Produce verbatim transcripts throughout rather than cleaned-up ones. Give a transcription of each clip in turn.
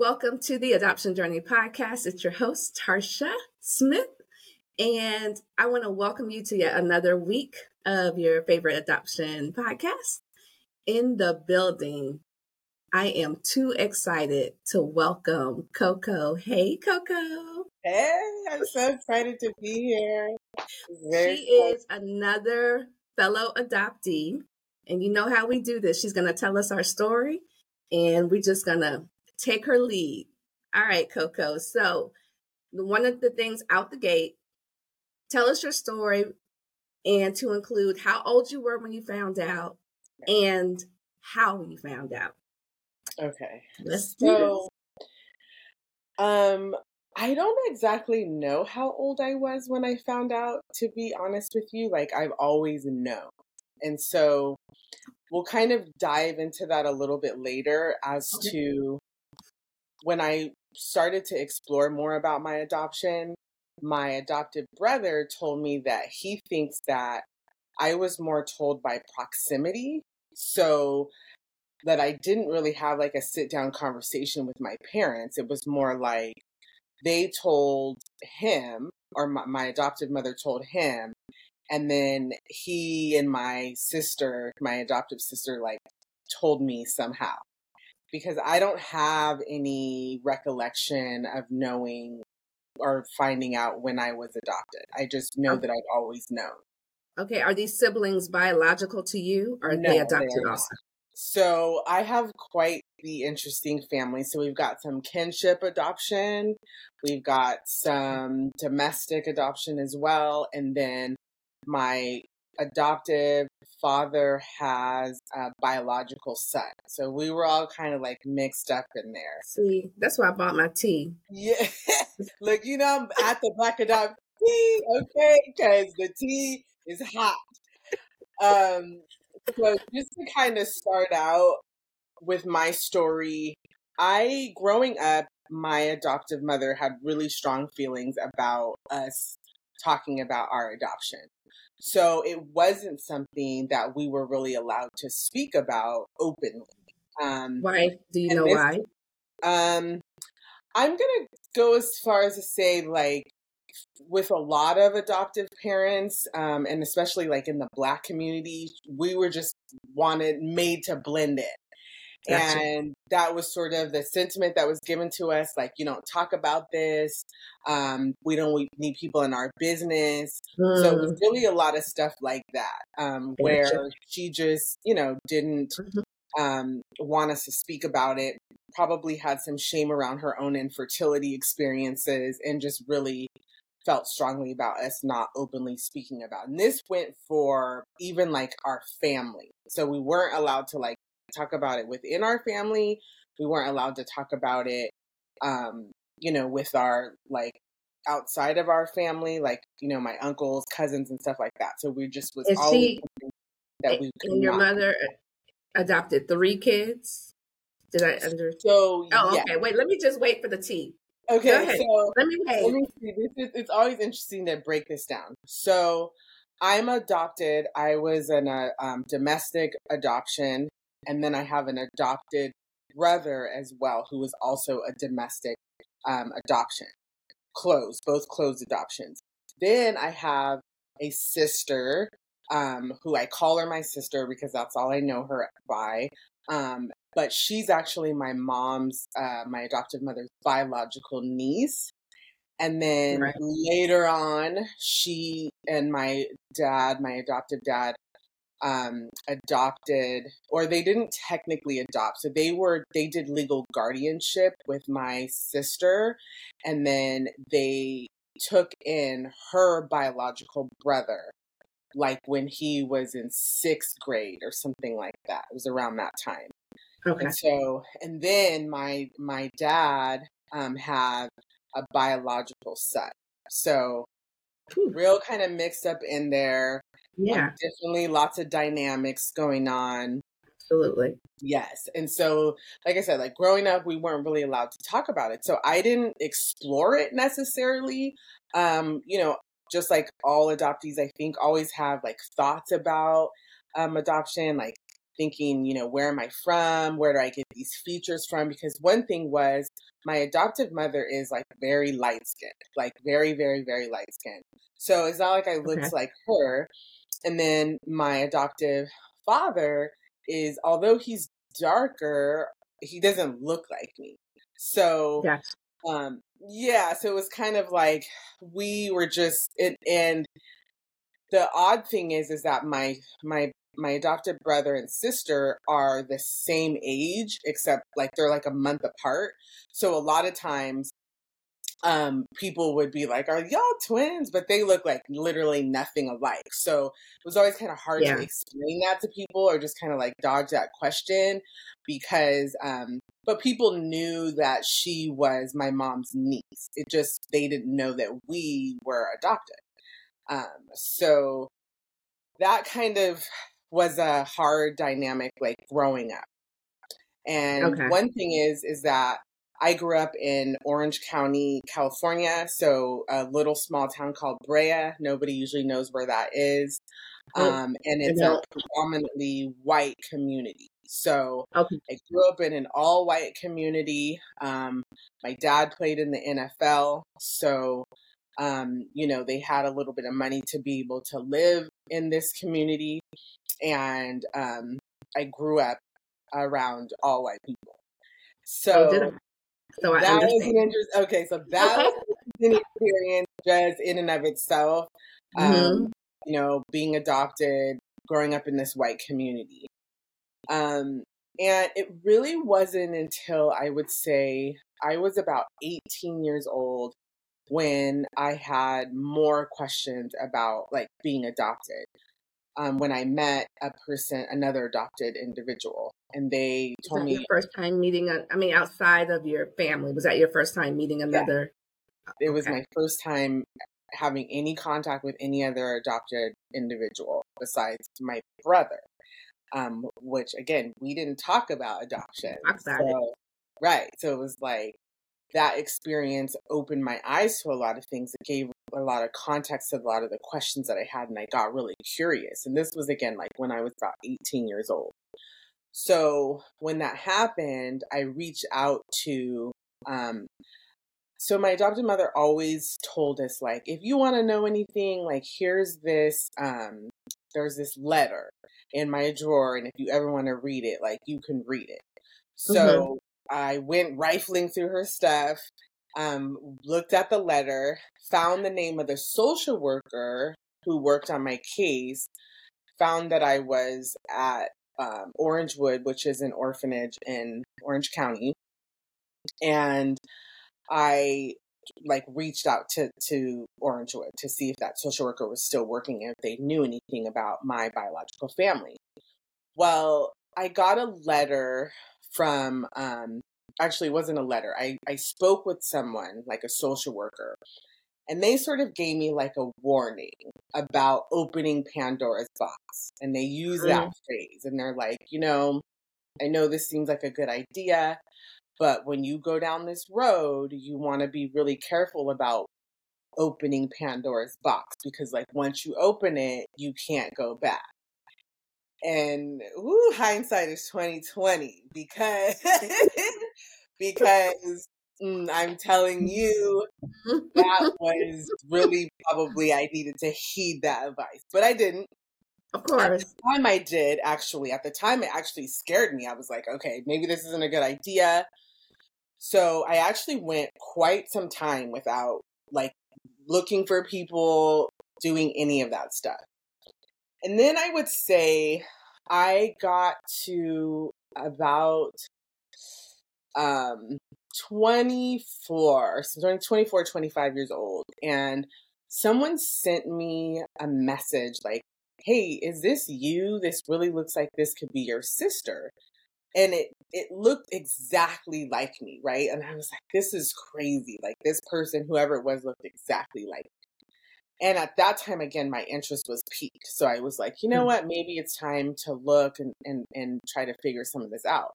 Welcome to the Adoption Journey Podcast. It's your host, Tarsha Smith, and I want to welcome you to yet another week of your favorite adoption podcast. In the building, I am too excited to welcome Coco. Hey, Coco. Hey, I'm so excited to be here. Very she cool. is another fellow adoptee, and you know how we do this. She's going to tell us our story, and we're just going to take her lead. All right, Coco. So one of the things out the gate, tell us your story, and to include how old you were when you found out and how you found out. Okay. Let's do so, this. Um, I don't exactly know how old I was when I found out, to be honest with you. Like, I've always known. And so we'll kind of dive into that a little bit later as okay. to when I started to explore more about my adoption. My adopted brother told me that he thinks that I was more told by proximity, so that I didn't really have like a sit-down conversation with my parents. It was more like they told him, or my, my adoptive mother told him, and then he and my sister, my adoptive sister, like told me somehow. Because I don't have any recollection of knowing or finding out when I was adopted. I just know that I've always known. Okay. Are these siblings biological to you, or are no, they adopted also? So I have quite the interesting family. So we've got some kinship adoption. We've got some domestic adoption as well. And then my adoptive father has a biological son. So we were all kind of like mixed up in there. See, that's why I bought my tea. Yeah. Look, you know, I'm at the Black Adoptee, okay, because the tea is hot. Um, so just to kind of start out with my story, I, growing up, my adoptive mother had really strong feelings about us talking about our adoption. So it wasn't something that we were really allowed to speak about openly. Um, why? Do you know this, why? Um, I'm going to go as far as to say, like, with a lot of adoptive parents, um, and especially like in the Black community, we were just wanted, made to blend in. Gotcha. And that was sort of the sentiment that was given to us. Like, you don't talk about this. Um, we don't we need people in our business. Mm. So it was really a lot of stuff like that, um, where gotcha. she just, you know, didn't mm-hmm. um, want us to speak about it. Probably had some shame around her own infertility experiences and just really felt strongly about us not openly speaking about it. And this went for even like our family. So we weren't allowed to like talk about it within our family. We weren't allowed to talk about it, um, you know, with our, like, outside of our family, like, you know, my uncles, cousins, and stuff like that. So we just was all that we could. And your not. mother adopted three kids? Did I under? So, oh, yeah. okay. Wait, let me just wait for the tea. Okay, so let me wait. Let me see. This is, it's always interesting to break this down. So I'm adopted. I was in a um, domestic adoption. And then I have an adopted brother as well, who is also a domestic um, adoption, closed, both closed adoptions. Then I have a sister um, who I call her my sister because that's all I know her by. Um, but she's actually my mom's, uh, my adoptive mother's biological niece. And then right. later on, she and my dad, my adoptive dad, Um, adopted, or they didn't technically adopt. So they were, they did legal guardianship with my sister, and then they took in her biological brother, like when he was in sixth grade or something like that. It was around that time. Okay. And so, and then my, my dad, um, had a biological son. So Ooh. real kind of mixed up in there. Yeah, um, definitely lots of dynamics going on. Absolutely. Yes. And so, like I said, like growing up, we weren't really allowed to talk about it. So I didn't explore it necessarily. Um, you know, just like all adoptees, I think always have like thoughts about um, adoption, like thinking, you know, where am I from? Where do I get these features from? Because one thing was my adoptive mother is like very light skinned, like very, very, very light skinned. So it's not like I looked okay. like her. And then my adoptive father is, although he's darker, he doesn't look like me. So, yes. um, yeah, so it was kind of like we were just, it, and the odd thing is, is that my, my, my adopted brother and sister are the same age, except like they're like a month apart. So a lot of times, um, people would be like, are y'all twins? But they look like literally nothing alike. So it was always kind of hard yeah. to explain that to people, or just kind of like dodge that question, because, um, but people knew that she was my mom's niece. It just, they didn't know that we were adopted. Um, so that kind of was a hard dynamic, like growing up. And okay. one thing is, is that I grew up in Orange County, California. So a little small town called Brea. Nobody usually knows where that is. Um, and it's a predominantly white community. So okay. I grew up in an all white community. Um, my dad played in the N F L. So, um, you know, they had a little bit of money to be able to live in this community. And um, I grew up around all white people. So, oh, did I? So I that understand. Is an interesting. Okay, so that okay. was an experience just in and of itself. Mm-hmm. Um, you know, being adopted, growing up in this white community, um, and it really wasn't until I would say I was about eighteen years old when I had more questions about like being adopted. Um, when I met a person, another adopted individual, and they was told that me your first time meeting, a, I mean, outside of your family, was that your first time meeting another? Yeah. It was okay. my first time having any contact with any other adopted individual besides my brother, um, which again, we didn't talk about adoption. Talk about so, it. Right. So it was like that experience opened my eyes to a lot of things. It gave a lot of context to a lot of the questions that I had, and I got really curious. And this was again, like when I was about eighteen years old. So when that happened, I reached out to, um, so my adopted mother always told us, like, if you want to know anything, like, here's this, um, there's this letter in my drawer. And if you ever want to read it, like, you can read it. So mm-hmm. I went rifling through her stuff, um, looked at the letter, found the name of the social worker who worked on my case, found that I was at um, Orangewood, which is an orphanage in Orange County. And I like reached out to, to Orangewood to see if that social worker was still working and if they knew anything about my biological family. Well, I got a letter from, um, actually it wasn't a letter. I, I spoke with someone, like a social worker, and they sort of gave me like a warning about opening Pandora's box. And they use that mm. phrase, and they're like, you know, I know this seems like a good idea, but when you go down this road, you want to be really careful about opening Pandora's box, because like once you open it, you can't go back. And ooh, hindsight is twenty twenty, because because mm, I'm telling you, that was really probably I needed to heed that advice, but I didn't. Of course, at the time I did actually. At the time, it actually scared me. I was like, okay, maybe this isn't a good idea. So I actually went quite some time without like looking for people, doing any of that stuff. And then I would say I got to about um, twenty-four, twenty-four, twenty-five years old. And someone sent me a message like, hey, is this you? This really looks like this could be your sister. And it, it looked exactly like me, right? And I was like, this is crazy. Like this person, whoever it was, looked exactly like me. And at that time, again, my interest was piqued. So I was like, you know what? Maybe it's time to look and, and, and try to figure some of this out.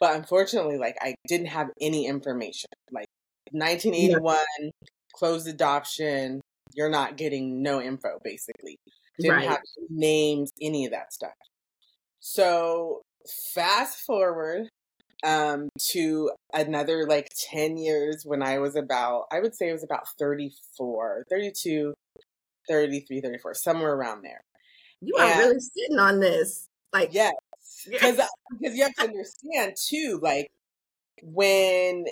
But unfortunately, like I didn't have any information. Like nineteen eighty-one, yeah. closed adoption, you're not getting no info, basically. Didn't right. have names, any of that stuff. So fast forward um, to another like ten years when I was about, I would say it was about thirty-four, thirty-two, thirty-three, thirty-four, somewhere around there. You are and, really sitting on this. Like, yes. Because yes. Because you have to understand too, like when,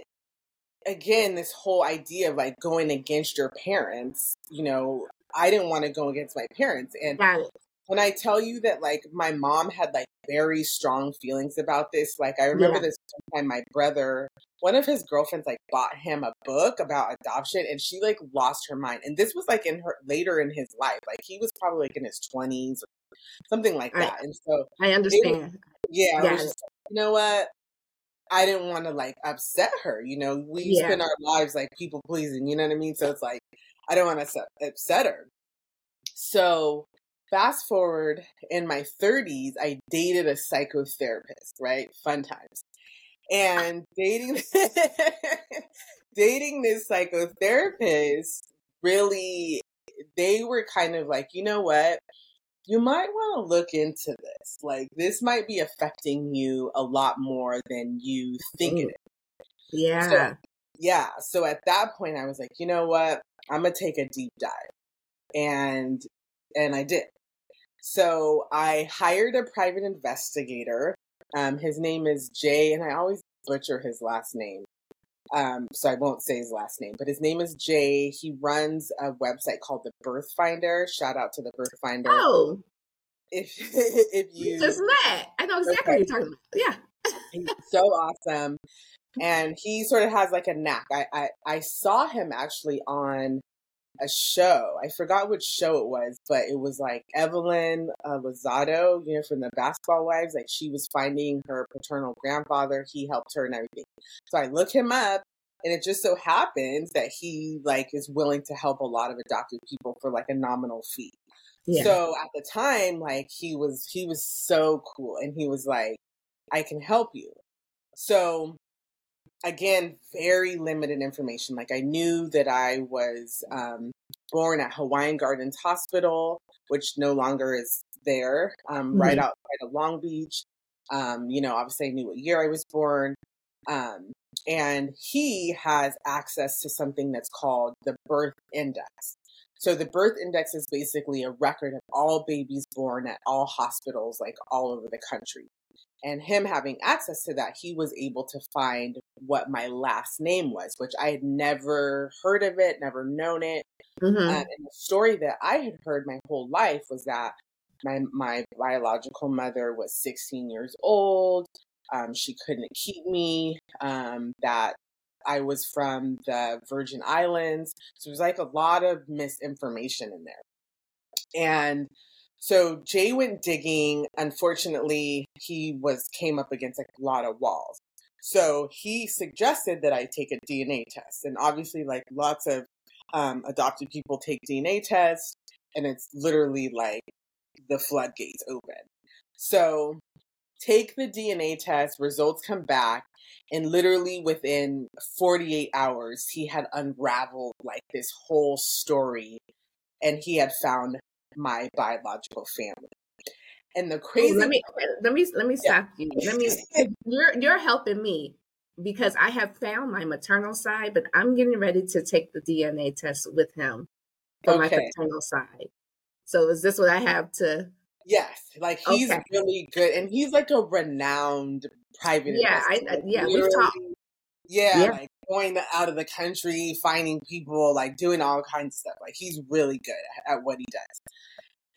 again, this whole idea of like going against your parents, you know, I didn't want to go against my parents. And right. when I tell you that, like, my mom had like very strong feelings about this, like, I remember yeah. this one time my brother, one of his girlfriends, like, bought him a book about adoption, and she like lost her mind. And this was like in her later in his life, like he was probably like in his twenties or something like that. I, and so I understand. It, yeah. yeah. I was just like, you know what? I didn't want to like upset her. You know, we yeah. spend our lives like people pleasing, you know what I mean? So it's like, I don't want to upset her. So fast forward in my thirties, I dated a psychotherapist, right? Fun times. And dating, dating this psychotherapist, really, they were kind of like, you know what? You might want to look into this. Like, this might be affecting you a lot more than you think it is. Yeah. So, yeah. So at that point, I was like, you know what? I'm going to take a deep dive. And, and I did. So I hired a private investigator. Um, his name is Jay, and I always butcher his last name. Um, so I won't say his last name, but his name is Jay. He runs a website called The Birth Finder. Shout out to The Birth Finder. Oh, if if you just met, I know exactly okay. what you're talking about. Yeah, he's so awesome, and he sort of has like a knack. I, I I saw him actually on a show. I forgot which show it was, but it was like Evelyn uh, Lozado, you know, from the Basketball Wives. Like, she was finding her paternal grandfather. He helped her and everything. So I looked him up, and it just so happens that he like is willing to help a lot of adopted people for like a nominal fee. Yeah. So at the time, like he was, he was so cool, and he was like, I can help you. So again, very limited information. Like, I knew that I was um, born at Hawaiian Gardens Hospital, which no longer is there, um, mm-hmm. right outside of Long Beach. Um, you know, obviously I knew what year I was born. Um, and he has access to something that's called the birth index. So the birth index is basically a record of all babies born at all hospitals, like all over the country. And him having access to that, he was able to find what my last name was, which I had never heard of it, never known it. Mm-hmm. Um, and the story that I had heard my whole life was that my my biological mother was sixteen years old. Um, she couldn't keep me, um, that I was from the Virgin Islands. So it was like a lot of misinformation in there. And so Jay went digging. Unfortunately, he was came up against like, a lot of walls. So he suggested that I take a D N A test. And obviously, like lots of um, adopted people take D N A tests, and it's literally like the floodgates open. So take the D N A test, results come back, and literally within forty-eight hours, he had unraveled like this whole story, and he had found my biological family. And the crazy let me let me let me stop yeah. you. Let me you're you're helping me, because I have found my maternal side, but I'm getting ready to take the D N A test with him for okay. my paternal side. So is this what I have to? Yes, like he's okay. really good, and he's like a renowned private yeah, investor. I, I, yeah, we've talked. Yeah, yeah, like going out of the country, finding people, like doing all kinds of stuff. Like he's really good at, at what he does.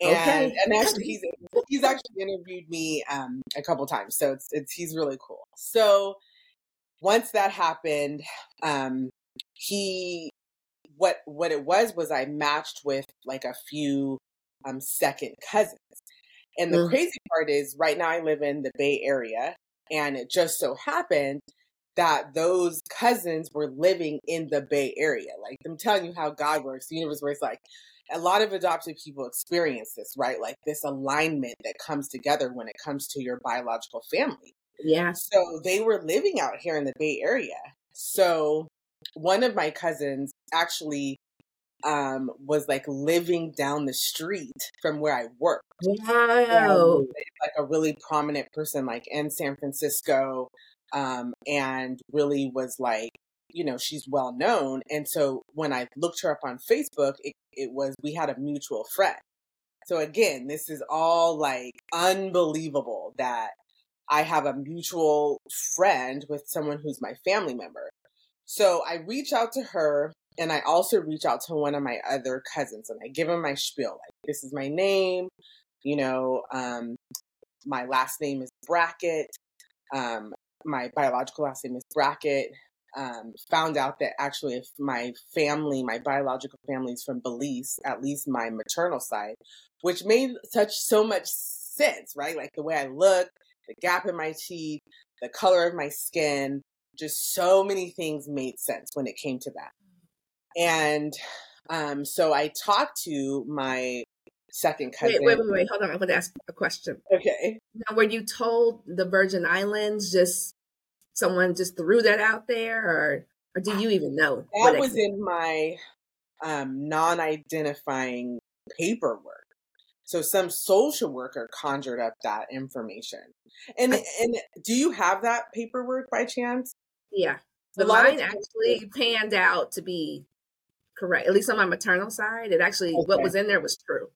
And, okay. and actually, he's he's actually interviewed me um, a couple times, so it's it's he's really cool. So once that happened, um, he what what it was was I matched with like a few um, second cousins, and the mm. crazy part is right now I live in the Bay Area, and it just so happened that those cousins were living in the Bay Area. Like, I'm telling you how God works, the universe works. Like, a lot of adopted people experience this, right? Like this alignment that comes together when it comes to your biological family. Yeah. So they were living out here in the Bay Area. So one of my cousins actually um, was like living down the street from where I work. Wow. Um, like a really prominent person, like in San Francisco. um, and really was like, you know, she's well known. And so when I looked her up on Facebook, it, it was, we had a mutual friend. So again, this is all like unbelievable that I have a mutual friend with someone who's my family member. So I reach out to her, and I also reach out to one of my other cousins, and I give him my spiel. Like, this is my name, you know, um, my last name is Brackett. Um, my biological last name is Brackett. Um, found out that actually if my family, my biological family is from Belize, at least my maternal side, which made such so much sense, right? Like the way I look, the gap in my teeth, the color of my skin, just so many things made sense when it came to that. And um, so I talked to my second cousin. Wait, wait, wait, wait. Hold on. I'm going to ask a question. Okay. Now, were you told the Virgin Islands, just someone just threw that out there, or, or do you even know? That was in my um, non-identifying paperwork. So some social worker conjured up that information. And and do you have that paperwork by chance? Yeah. The line actually panned out to be correct. At least on my maternal side, it actually, okay. What was in there was true.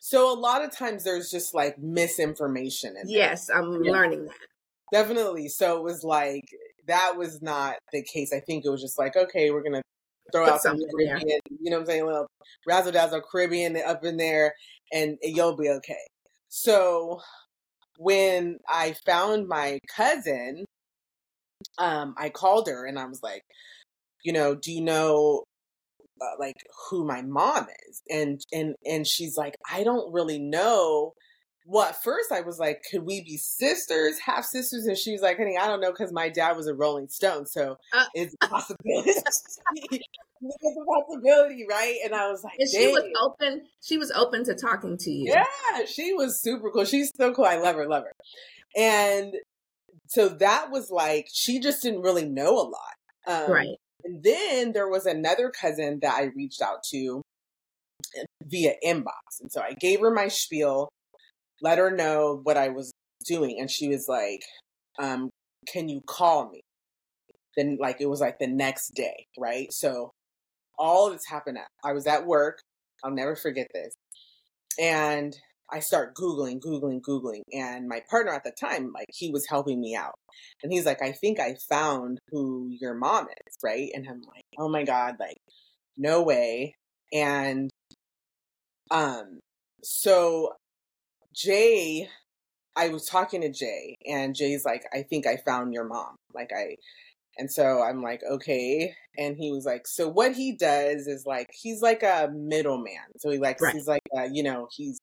So a lot of times there's just like misinformation in there. Yes, I'm yeah. learning that. Definitely. So it was like, that was not the case. I think it was just like, okay, we're going to throw Put out some Caribbean, yeah. you know what I'm saying? A little razzle dazzle Caribbean up in there, and you'll be okay. So when I found my cousin, um, I called her and I was like, you know, do you know uh, like who my mom is? And, and, and she's like, I don't really know. Well, at first I was like, could we be sisters, half sisters? And she was like, honey, I don't know, because my dad was a Rolling Stone. So uh, it's a possibility. It's a possibility, right? And I was like, and she was open. She was open to talking to you. Yeah, she was super cool. She's so cool. I love her, love her. And so that was like, she just didn't really know a lot. Um, right. And then there was another cousin that I reached out to via inbox. And so I gave her my spiel. Let her know what I was doing. And she was like, um, can you call me? Then like, it was like the next day. Right. So all of this happened. At, I was at work. I'll never forget this. And I start Googling, Googling, Googling. And my partner at the time, like he was helping me out, and he's like, I think I found who your mom is. Right. And I'm like, oh my God, like no way. And, um, so Jay, I was talking to Jay, and Jay's like, I think I found your mom. Like I, and so I'm like, okay. And he was like, so what he does is like, he's like a middleman. So he likes, right. he's like, a, you know, he's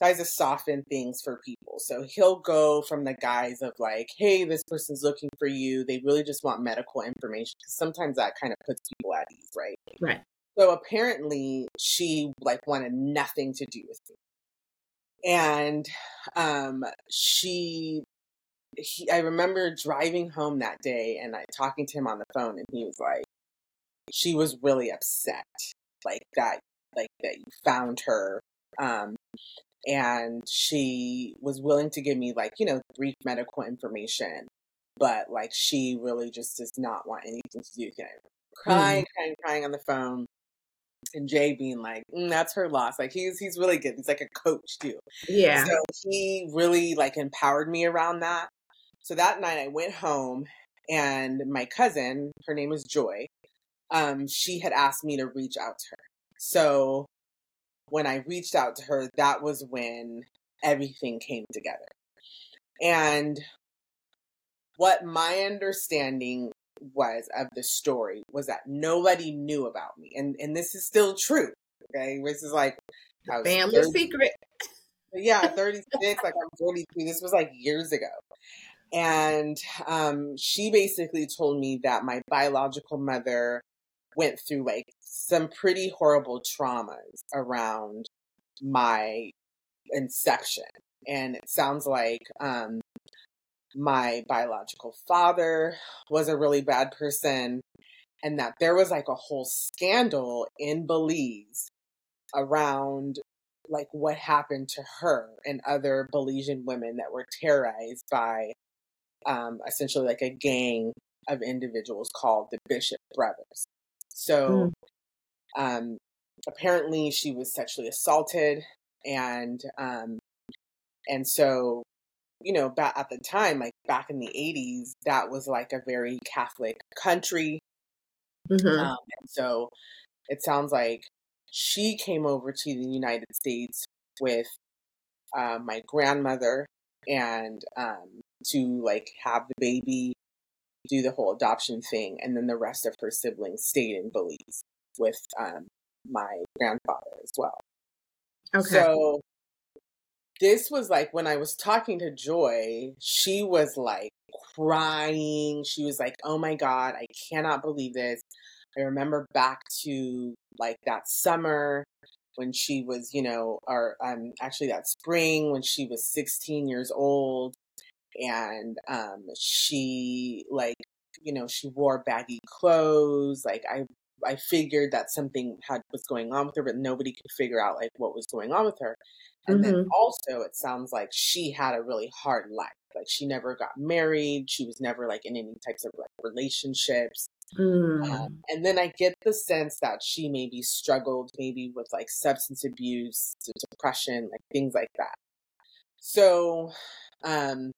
tries to soften things for people. So he'll go from the guise of like, hey, this person's looking for you. They really just want medical information. Cause sometimes that kind of puts people at ease. Right. Right. So apparently she like wanted nothing to do with me. And, um, she, he, I remember driving home that day and I talking to him on the phone, and he was like, she was really upset like that, like that you found her. Um, and she was willing to give me like, you know, brief medical information, but like, she really just does not want anything to do with it. Crying, mm. crying, crying on the phone. And Jay being like, mm, that's her loss. Like he's, he's really good. He's like a coach too. Yeah. So he really like empowered me around that. So that night I went home, and my cousin, her name is Joy. Um, she had asked me to reach out to her. So when I reached out to her, that was when everything came together. And what my understanding was of the story was that nobody knew about me, and and this is still true. Okay, this is like family secret. Yeah, thirty-six. Like I'm forty-three. This was like years ago, and um, she basically told me that my biological mother went through like some pretty horrible traumas around my inception, and it sounds like um. my biological father was a really bad person, and that there was like a whole scandal in Belize around like what happened to her and other Belizean women that were terrorized by um, essentially like a gang of individuals called the Bishop Brothers. So mm. um, apparently she was sexually assaulted. And um, and so, you know, ba- at the time, like back in the eighties, that was like a very Catholic country. Mm-hmm. Um, and so it sounds like she came over to the United States with uh, my grandmother and um, to like have the baby, do the whole adoption thing. And then the rest of her siblings stayed in Belize with um, my grandfather as well. Okay. So this was like, when I was talking to Joy, she was like crying. She was like, oh my God, I cannot believe this. I remember back to like that summer when she was, you know, or um, actually that spring when she was sixteen years old, and um, she like, you know, she wore baggy clothes. Like I, I figured that something had was going on with her, but nobody could figure out like what was going on with her. And mm-hmm. then also it sounds like she had a really hard life. Like she never got married. She was never like in any types of like relationships. Mm. Um, and then I get the sense that she maybe struggled maybe with like substance abuse, depression, like things like that. So, um,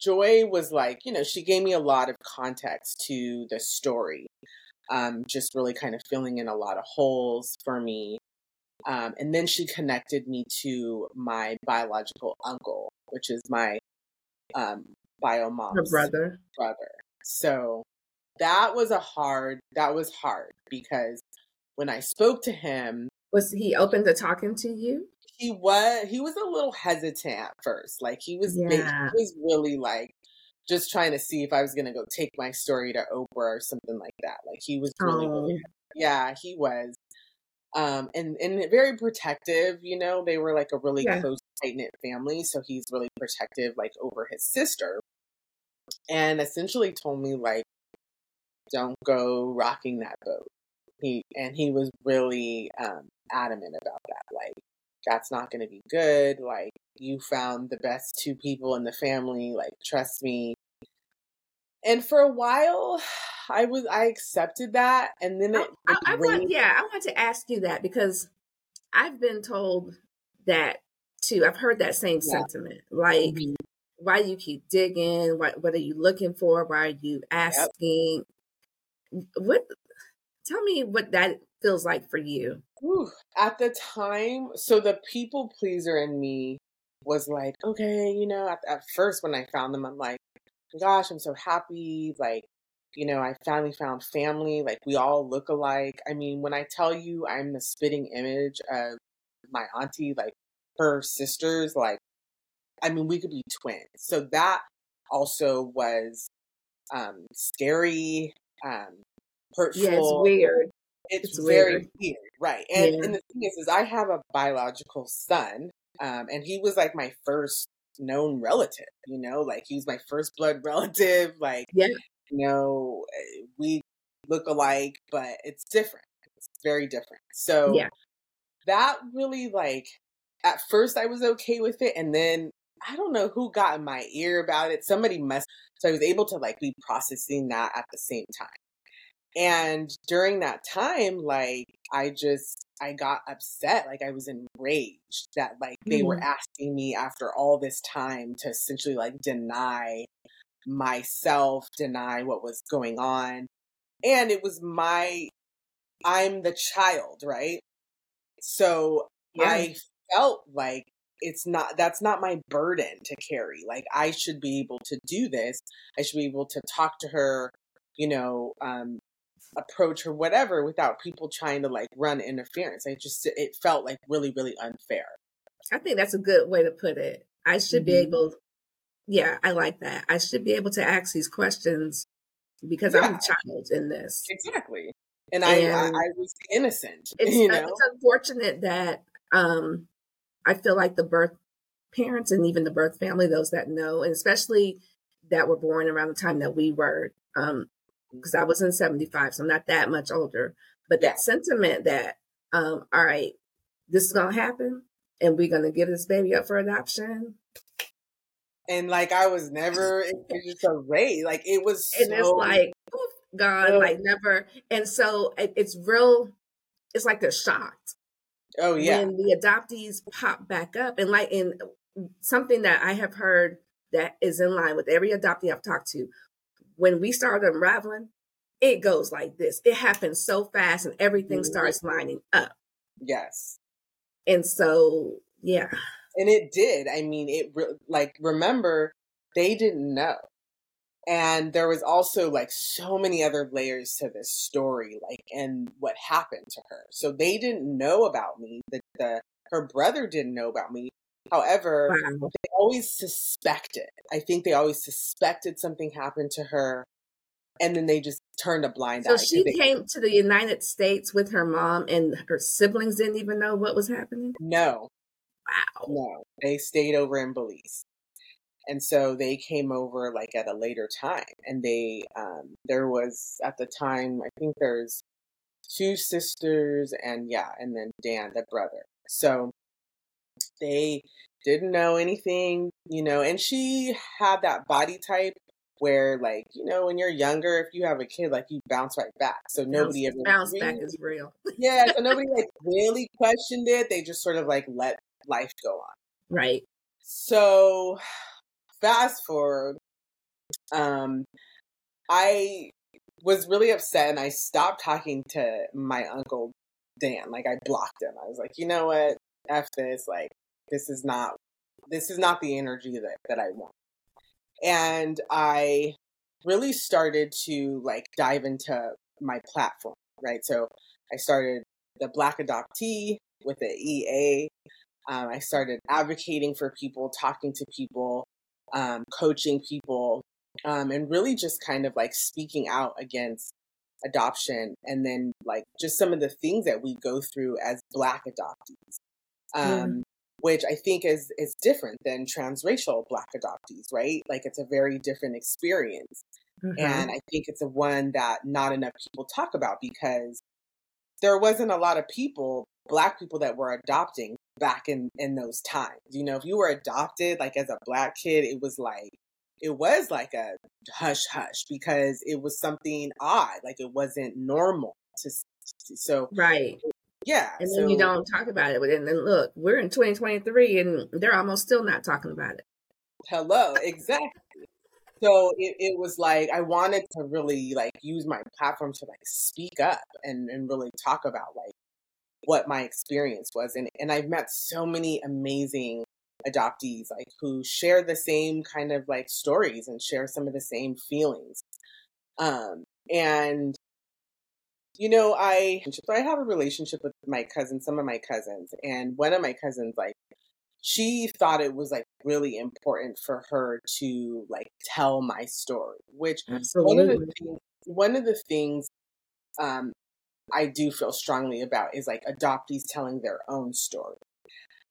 Joy was like, you know, she gave me a lot of context to the story. Um, just really kind of filling in a lot of holes for me. Um, and then she connected me to my biological uncle, which is my um, bio mom's brother. brother. So that was a hard, that was hard because when I spoke to him. Was he open to talking to you? He was, he was a little hesitant at first. Like he was, yeah. he was really like, just trying to see if I was going to go take my story to Oprah or something like that. Like he was really, oh. really yeah, he was. Um, and, and very protective, you know, they were like a really yeah. close, tight knit family. So he's really protective, like over his sister, and essentially told me like, don't go rocking that boat. He, and he was really um, adamant about that. Like, that's not going to be good. Like, you found the best two people in the family. Like, trust me. And for a while, I was I accepted that, and then it. I, I, I want, yeah, I want to ask you that because I've been told that too. I've heard that same yeah. sentiment. Like, mm-hmm. why do you keep digging? What What are you looking for? Why are you asking? Yep. What? Tell me what that feels like for you. Ooh, at the time, so the people pleaser in me was like, okay, you know, at, at first when I found them, I'm like, gosh, I'm so happy. Like, you know, I finally found family. Like, we all look alike. I mean, when I tell you I'm the spitting image of my auntie, like her sisters, like, I mean, we could be twins. So that also was um, scary, um, hurtful. Yeah, it's weird. It's, it's very weird. weird. Right. And, yeah. and the thing is, is I have a biological son. Um, and he was like my first known relative, you know, like he was my first blood relative. Like, yeah. you know, we look alike, but it's different. It's very different. So yeah. that really like, at first I was okay with it. And then I don't know who got in my ear about it. Somebody must. So I was able to like be processing that at the same time. And during that time, like, I just, I got upset. Like, I was enraged that, like, they mm-hmm. were asking me after all this time to essentially, like, deny myself, deny what was going on. And it was my, I'm the child, right? So yeah. I felt like it's not, that's not my burden to carry. Like, I should be able to do this. I should be able to talk to her, you know, um, approach or whatever without people trying to like run interference. I just, it felt like really, really unfair. I think that's a good way to put it. I should mm-hmm. be able, yeah, I like that. I should be able to ask these questions because yeah. I'm a child in this. Exactly. And, and I, I, I was innocent. It's, you know? It's unfortunate that um, I feel like the birth parents and even the birth family, those that know, and especially that were born around the time that we were, um, because I was in seventy-five, so I'm not that much older. But that sentiment that, um, all right, this is going to happen, and we're going to give this baby up for adoption. And like, I was never envisioned to raise. Like, it was so... And it's like, poof, gone, oh. like never. And so it, it's real, it's like they're shocked. Oh, yeah. When the adoptees pop back up. And like, in something that I have heard that is in line with every adoptee I've talked to, when we start unraveling, it goes like this. It happens so fast and everything mm-hmm. starts lining up. Yes. And so, yeah. And it did. I mean, it re- like, remember, they didn't know. And there was also like so many other layers to this story, like, and what happened to her. So they didn't know about me. The, the her brother didn't know about me. However, wow. they always suspected. I think they always suspected something happened to her. And then they just turned a blind so eye. So she they- came to the United States with her mom, and her siblings didn't even know what was happening? No. Wow. No, they stayed over in Belize. And so they came over like at a later time. And they, um, there was at the time, I think there's two sisters and yeah, and then Dan, the brother. So they didn't know anything, you know, and she had that body type where like, you know, when you're younger, if you have a kid, like you bounce right back. So nobody ever bounce back is real. Yeah. So nobody like really questioned it. They just sort of like let life go on. Right. So fast forward, um, I was really upset and I stopped talking to my uncle Dan. Like I blocked him. I was like, you know what? F this, like, this is not, this is not the energy that, that I want. And I really started to like dive into my platform, right? So I started the Black Adoptee with the E A. Um, I started advocating for people, talking to people, um, coaching people, um, and really just kind of like speaking out against adoption. And then like just some of the things that we go through as Black adoptees, um, mm. which I think is, is different than transracial Black adoptees, right? Like it's a very different experience. Mm-hmm. And I think it's a one that not enough people talk about because there wasn't a lot of people, Black people that were adopting back in, in those times. You know, if you were adopted, like as a Black kid, it was like, it was like a hush hush because it was something odd. Like it wasn't normal to, so. Right. Yeah. And then so, you don't talk about it. And then look, we're in twenty twenty-three and they're almost still not talking about it. Hello. Exactly. So it, it was like, I wanted to really like use my platform to like speak up and, and really talk about like what my experience was. And, and I've met so many amazing adoptees, like who share the same kind of like stories and share some of the same feelings. Um, and, you know, I, so I have a relationship with my cousin, some of my cousins, and one of my cousins, like, she thought it was like really important for her to like tell my story, which Absolutely. one of the things, one of the things, um, I do feel strongly about is like adoptees telling their own story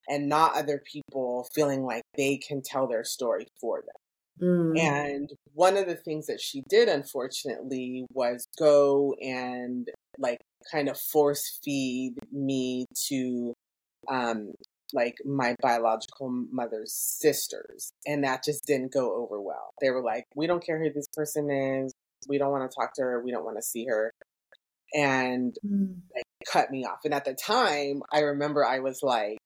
and not other people feeling like they can tell their story for them. Mm. And one of the things that she did, unfortunately, was go and like kind of force feed me to um, like my biological mother's sisters. And that just didn't go over well. They were like, we don't care who this person is. We don't want to talk to her. We don't want to see her. And like, cut me off. And at the time, I remember I was like,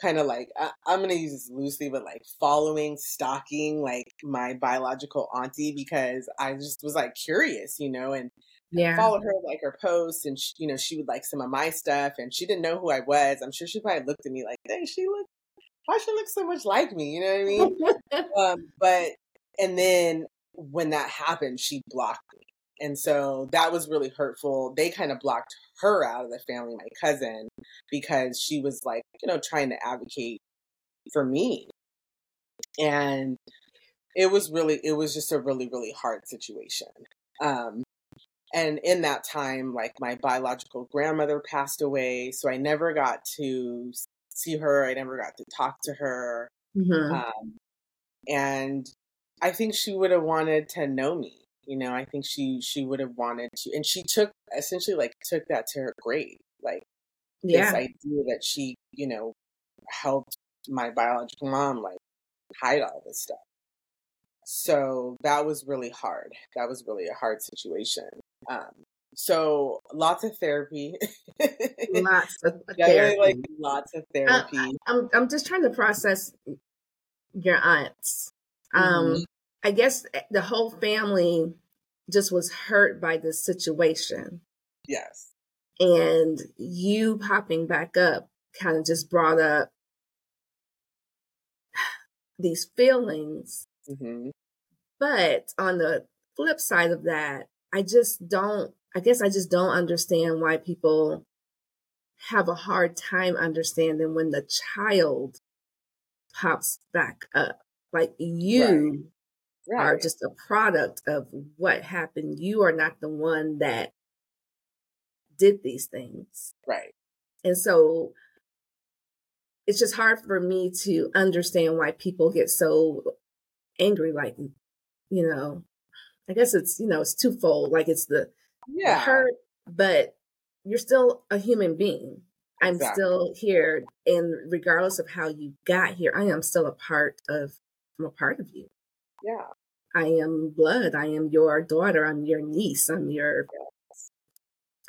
kind of like, I- I'm going to use this loosely, but like following, stalking, like my biological auntie, because I just was like curious, you know, and yeah. followed her, like her posts. And, she, you know, she would like some of my stuff and she didn't know who I was. I'm sure she probably looked at me like, hey, she look, why she look so much like me? You know what I mean? um, but, and then when that happened, she blocked me. And so that was really hurtful. They kind of blocked her out of the family, my cousin, because she was like, you know, trying to advocate for me. And it was really, it was just a really, really hard situation. Um, and in that time, like my biological grandmother passed away. So I never got to see her. I never got to talk to her. Mm-hmm. Um, and I think she would have wanted to know me. You know, I think she, she would have wanted to, and she took essentially like took that to her grave, like yeah. this idea that she, you know, helped my biological mom like hide all this stuff. So that was really hard. That was really a hard situation. Um, so lots of therapy. Lots of therapy. Definitely, like, lots of therapy. I, I'm I'm just trying to process your aunts. Um, mm-hmm. I guess the whole family just was hurt by this situation. Yes. And you popping back up kind of just brought up these feelings. Mm-hmm. But on the flip side of that, I just don't, I guess I just don't understand why people have a hard time understanding when the child pops back up. Like, you right. Right. are just a product of what happened. You are not the one that did these things. Right. And so it's just hard for me to understand why people get so angry. Like, you know, I guess it's, you know, it's twofold. Like, it's the, yeah. the hurt, but you're still a human being. I'm exactly. still here. And regardless of how you got here, I am still a part of, I'm a part of you. Yeah. I am blood. I am your daughter. I'm your niece. I'm your yes.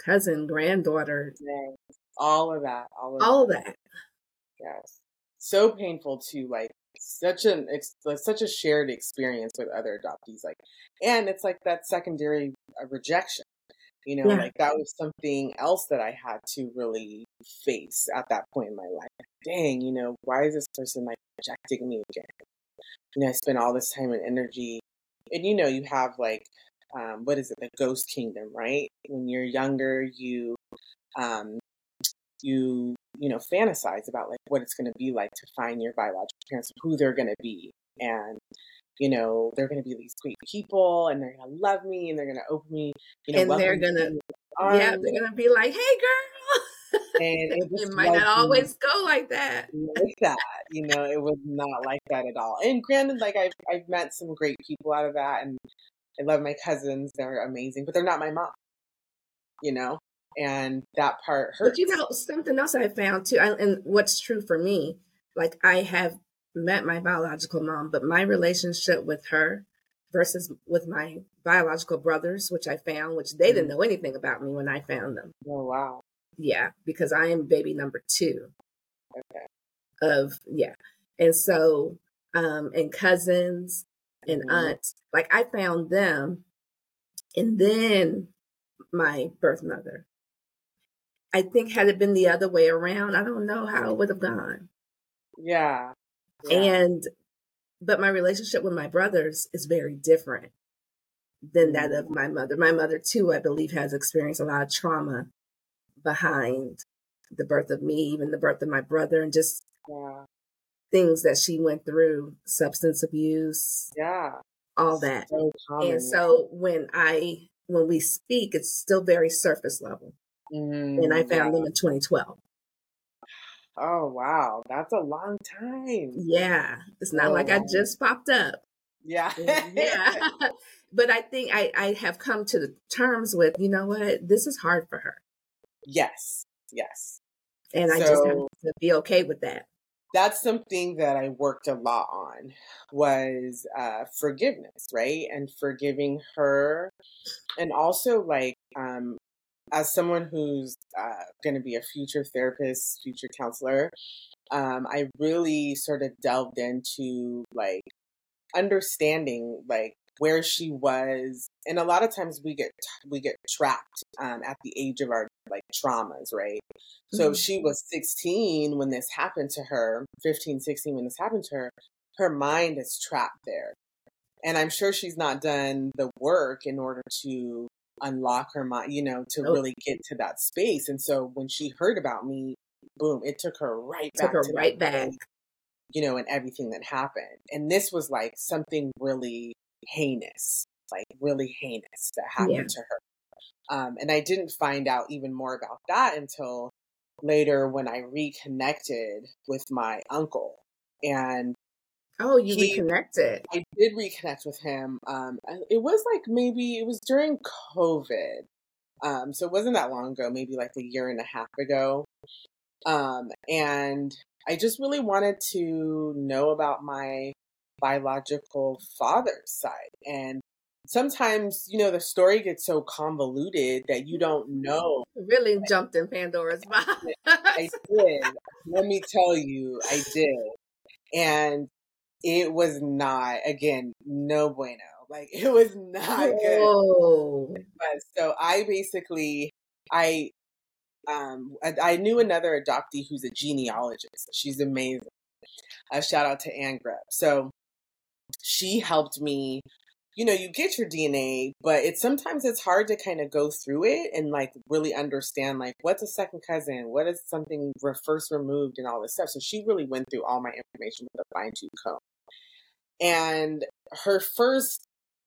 cousin, granddaughter. Yes. All of that. All of all that. that. Yes. So painful too. Like, such an it's such a shared experience with other adoptees, like, and it's like that secondary rejection, you know, yeah. like that was something else that I had to really face at that point in my life. Dang, you know, why is this person like rejecting me again? You know, I spent all this time and energy, and you know, you have like, um, what is it, the ghost kingdom, right? When you're younger, you, um, you. you know, fantasize about like what it's going to be like to find your biological parents, who they're going to be. And, you know, they're going to be these great people and they're going to love me and they're going to open me, you know, and they're going to, yeah, they're going to be like, hey girl, and it, it might like, not always go like that. Like that, you know, it was not like that at all. And granted, like I've, I've met some great people out of that and I love my cousins. They're amazing, but they're not my mom, you know? And that part hurts. But you know, something else I found too, I, and what's true for me, like I have met my biological mom, but my relationship with her versus with my biological brothers, which I found, which they didn't know anything about me when I found them. Oh, wow. Yeah, because I am baby number two. Okay. Of, yeah. And so, um, and cousins and mm-hmm. aunts, like I found them and then my birth mother. I think had it been the other way around, I don't know how it would have gone. Yeah. yeah. And, but my relationship with my brothers is very different than that of my mother. My mother too, I believe, has experienced a lot of trauma behind the birth of me, even the birth of my brother, and just yeah. things that she went through, substance abuse, yeah, all that. So common, and so yeah. when I, when we speak, it's still very surface level. Mm, and I found wow. them in twenty twelve. Oh, wow. That's a long time. Yeah. It's not oh, like wow. I just popped up. Yeah. yeah. But I think I, I have come to the terms with, you know what, this is hard for her. Yes. Yes. And so, I just have to be okay with that. That's something that I worked a lot on was uh, forgiveness, right? And forgiving her. And also like, um, as someone who's uh, going to be a future therapist, future counselor, um, I really sort of delved into like understanding like where she was, and a lot of times we get we get trapped um, at the age of our like traumas, right? Mm-hmm. So if she was sixteen when this happened to her, fifteen, sixteen when this happened to her, her mind is trapped there, and I'm sure she's not done the work in order to unlock her mind, you know, to really get to that space. And so when she heard about me, boom, it took her right back. Took her to right back. Place, you know, and everything that happened. And this was like something really heinous, like really heinous that happened yeah. to her. Um, and I didn't find out even more about that until later when I reconnected with my uncle. And Oh, you he, reconnected. I did reconnect with him. Um, it was like maybe it was during COVID. Um, so it wasn't that long ago, maybe like a year and a half ago. Um, and I just really wanted to know about my biological father's side. And sometimes, you know, the story gets so convoluted that you don't know. Really like, jumped in Pandora's box. I did. Let me tell you, I did. And it was not, again, no bueno. Like, it was not Whoa. good. But, so I basically, I, um, I, I knew another adoptee who's a genealogist. She's amazing. A shout out to Ann Gret. So she helped me. You know, you get your D N A, but it's sometimes it's hard to kind of go through it and like really understand like what's a second cousin, what is something re- first removed, and all this stuff. So she really went through all my information with a fine tooth comb, and her first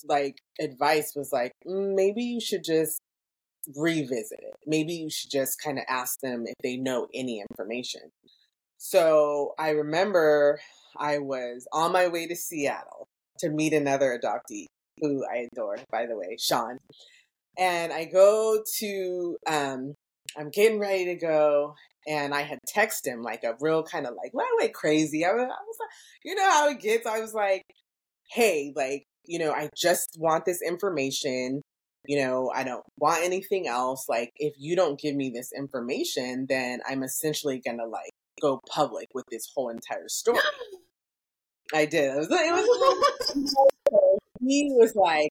like advice was like, mm, maybe you should just revisit it. Maybe you should just kind of ask them if they know any information. So I remember I was on my way to Seattle to meet another adoptee, who I adore, by the way, Sean. And I go to, um, I'm getting ready to go. And I had texted him like a real kind of like, well, I went crazy. I was, I was like, you know how it gets. I was like, hey, like, you know, I just want this information. You know, I don't want anything else. Like, if you don't give me this information, then I'm essentially going to like go public with this whole entire story. I did. It was, it was he was like,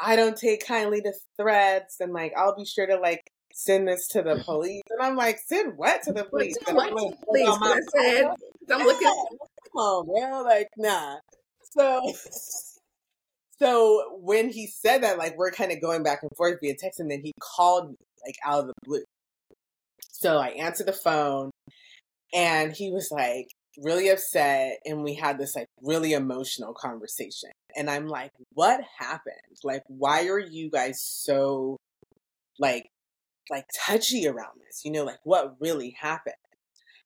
I don't take kindly to threats, and like, I'll be sure to like send this to the police. And I'm like, send what to the police? Don't I'm like, please, oh, my head. Don't look at. Come on, girl. Like, nah. So, so when he said that, like, we're kind of going back and forth via text, and then he called me like out of the blue. So I answered the phone, and he was like really upset, and we had this like really emotional conversation, and I'm like, what happened? Like, why are you guys so like like touchy around this, you know, like what really happened?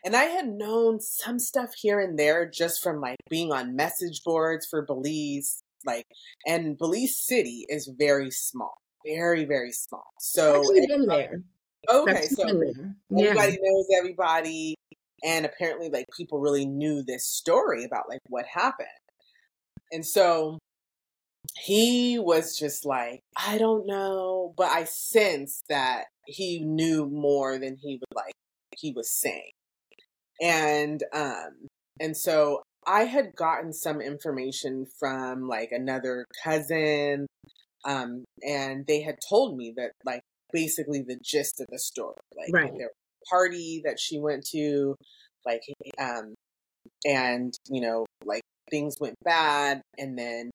And I had known some stuff here and there just from like being on message boards for Belize, like, and Belize City is very small, very very small. So I've been there. Okay, so there. Yeah. Everybody knows everybody. And apparently, like, people really knew this story about, like, what happened. And so he was just like, I don't know. But I sensed that he knew more than he would, like, he was saying. And, um, and so I had gotten some information from, like, another cousin. Um, and they had told me that, like, basically the gist of the story. Like, right. There party that she went to, like, um, and, you know, like, things went bad, and then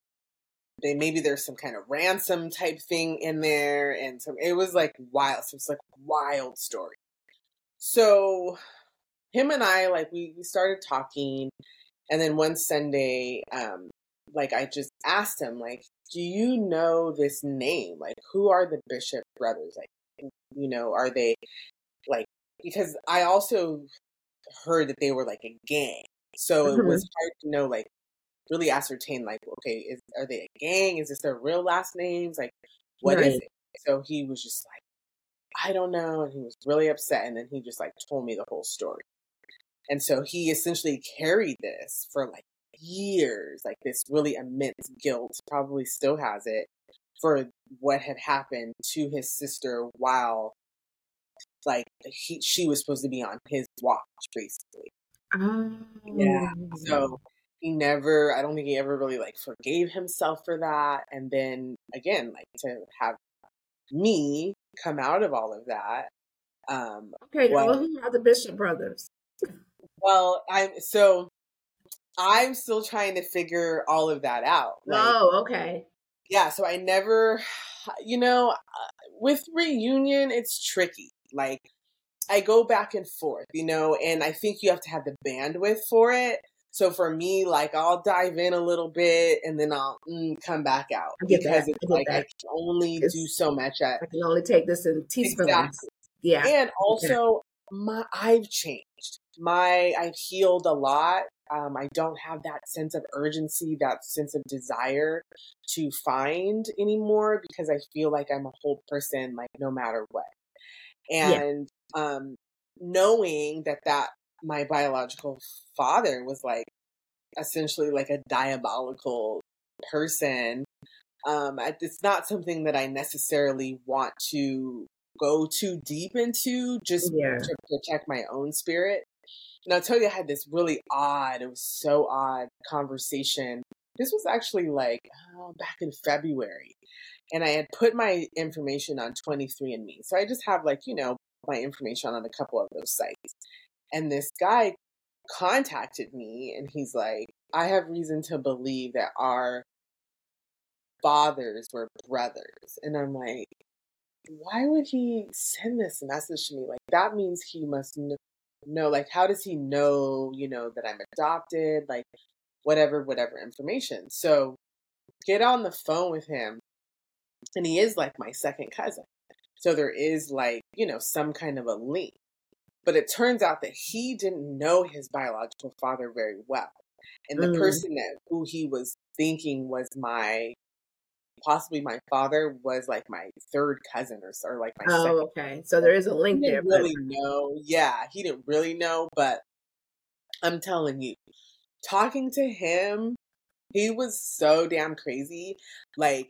they, maybe there's some kind of ransom type thing in there, and so it was, like, wild, so it's, like, wild story. So, him and I, like, we, we started talking, and then one Sunday, um, like, I just asked him, like, do you know this name? Like, who are the Bishop Brothers? Like, you know, are they, like, because I also heard that they were like a gang. So it was hard to know, like, really ascertain, like, okay, is, are they a gang? Is this their real last names? Like, what right. is it? So he was just like, I don't know. And he was really upset. And then he just like told me the whole story. And so he essentially carried this for like years, like this really immense guilt, probably still has it, for what had happened to his sister while like he, she was supposed to be on his watch, basically. Oh. Yeah. So he never, I don't think he ever really like forgave himself for that. And then again, like to have me come out of all of that. Um, okay. Well, who are the Bishop Brothers? Well, I'm, so I'm still trying to figure all of that out. Like, oh, okay. Yeah. So I never, you know, with reunion, it's tricky. Like, I go back and forth, you know, and I think you have to have the bandwidth for it. So for me, like, I'll dive in a little bit and then I'll mm, come back out because that. It's I like that. I can only it's, do so much. At, I can only take this in teaspoons. Exactly. Yeah. And also, yeah. my I've changed. My I've healed a lot. Um, I don't have that sense of urgency, that sense of desire to find anymore because I feel like I'm a whole person, like, no matter what. And yeah. um, knowing that, that my biological father was like essentially like a diabolical person. Um, it's not something that I necessarily want to go too deep into, just yeah. to protect my own spirit. And I'll tell you, I had this really odd, it was so odd conversation. This was actually like oh, back in February. And I had put my information on twenty-three and me. So I just have like, you know, my information on a couple of those sites. And this guy contacted me and he's like, I have reason to believe that our fathers were brothers. And I'm like, why would he send this message to me? Like, that means he must know, know like, how does he know, you know, that I'm adopted? Like, whatever, whatever information. So get on the phone with him. And he is like my second cousin. So there is like, you know, some kind of a link. But it turns out that he didn't know his biological father very well. And the mm. person that who he was thinking was my, possibly my father, was like my third cousin or, or like my oh, second. Oh, okay. So there is a link there. He didn't there, really but... know. Yeah, he didn't really know. But I'm telling you, talking to him, he was so damn crazy. Like,